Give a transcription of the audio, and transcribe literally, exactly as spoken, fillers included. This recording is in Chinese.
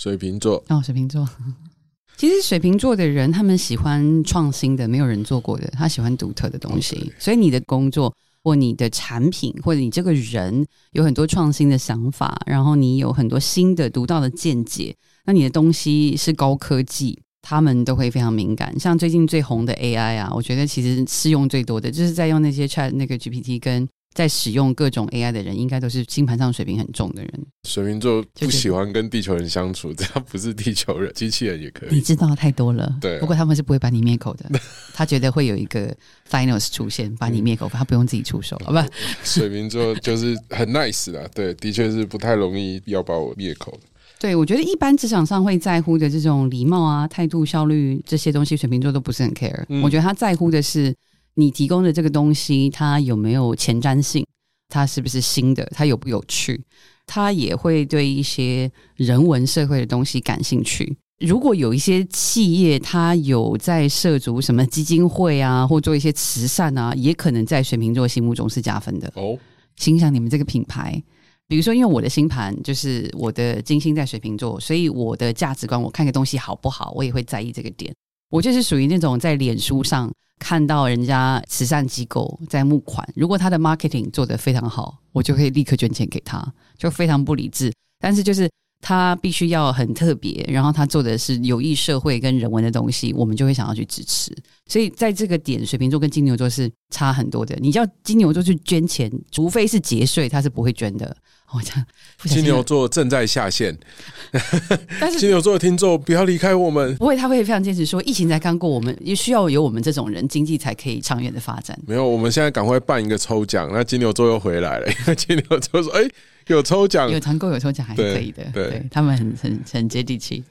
水瓶座哦，水瓶座。其实水瓶座的人他们喜欢创新的，没有人做过的，他喜欢独特的东西、okay. 所以你的工作或你的产品或者你这个人有很多创新的想法，然后你有很多新的独到的见解，那你的东西是高科技，他们都会非常敏感。像最近最红的 A I 啊，我觉得其实适用最多的就是在用那些 Chat 那个 G P T 跟在使用各种 A I 的人，应该都是星盘上水平很重的人。水瓶座不喜欢跟地球人相处，只要不是地球人，机器人也可以。你知道太多了，对、啊。不过他们是不会把你灭口的，他觉得会有一个 finals 出现，把你灭口，他不用自己出手，好吧？水瓶座就是很 nice 啦，对，的确是不太容易要把我灭口的。对，我觉得一般职场上会在乎的这种礼貌啊、态度、效率这些东西，水瓶座都不是很 care、嗯。我觉得他在乎的是。你提供的这个东西它有没有前瞻性，它是不是新的，它有不有趣，它也会对一些人文社会的东西感兴趣。如果有一些企业它有在涉足什么基金会啊，或做一些慈善啊，也可能在水瓶座心目中是加分的哦。心想你们这个品牌，比如说因为我的星盘就是我的金星在水瓶座，所以我的价值观，我看个东西好不好我也会在意这个点。我就是属于那种在脸书上看到人家慈善机构在募款，如果他的 marketing 做得非常好，我就会立刻捐钱给他，就非常不理智。但是就是他必须要很特别，然后他做的是有益社会跟人文的东西，我们就会想要去支持。所以在这个点，水瓶座跟金牛座是差很多的。你叫金牛座去捐钱，除非是节税，他是不会捐的。我这样，金牛座正在下线，但是金牛座的听众不要离开我们。不会，他会非常坚持说，疫情才刚过，我们也需要有我们这种人，经济才可以长远的发展。没有，我们现在赶快办一个抽奖，那金牛座又回来了，因为金牛座说，哎、欸，有抽奖，有团购，有抽奖还是可以的。对，對對他们很很很接地气。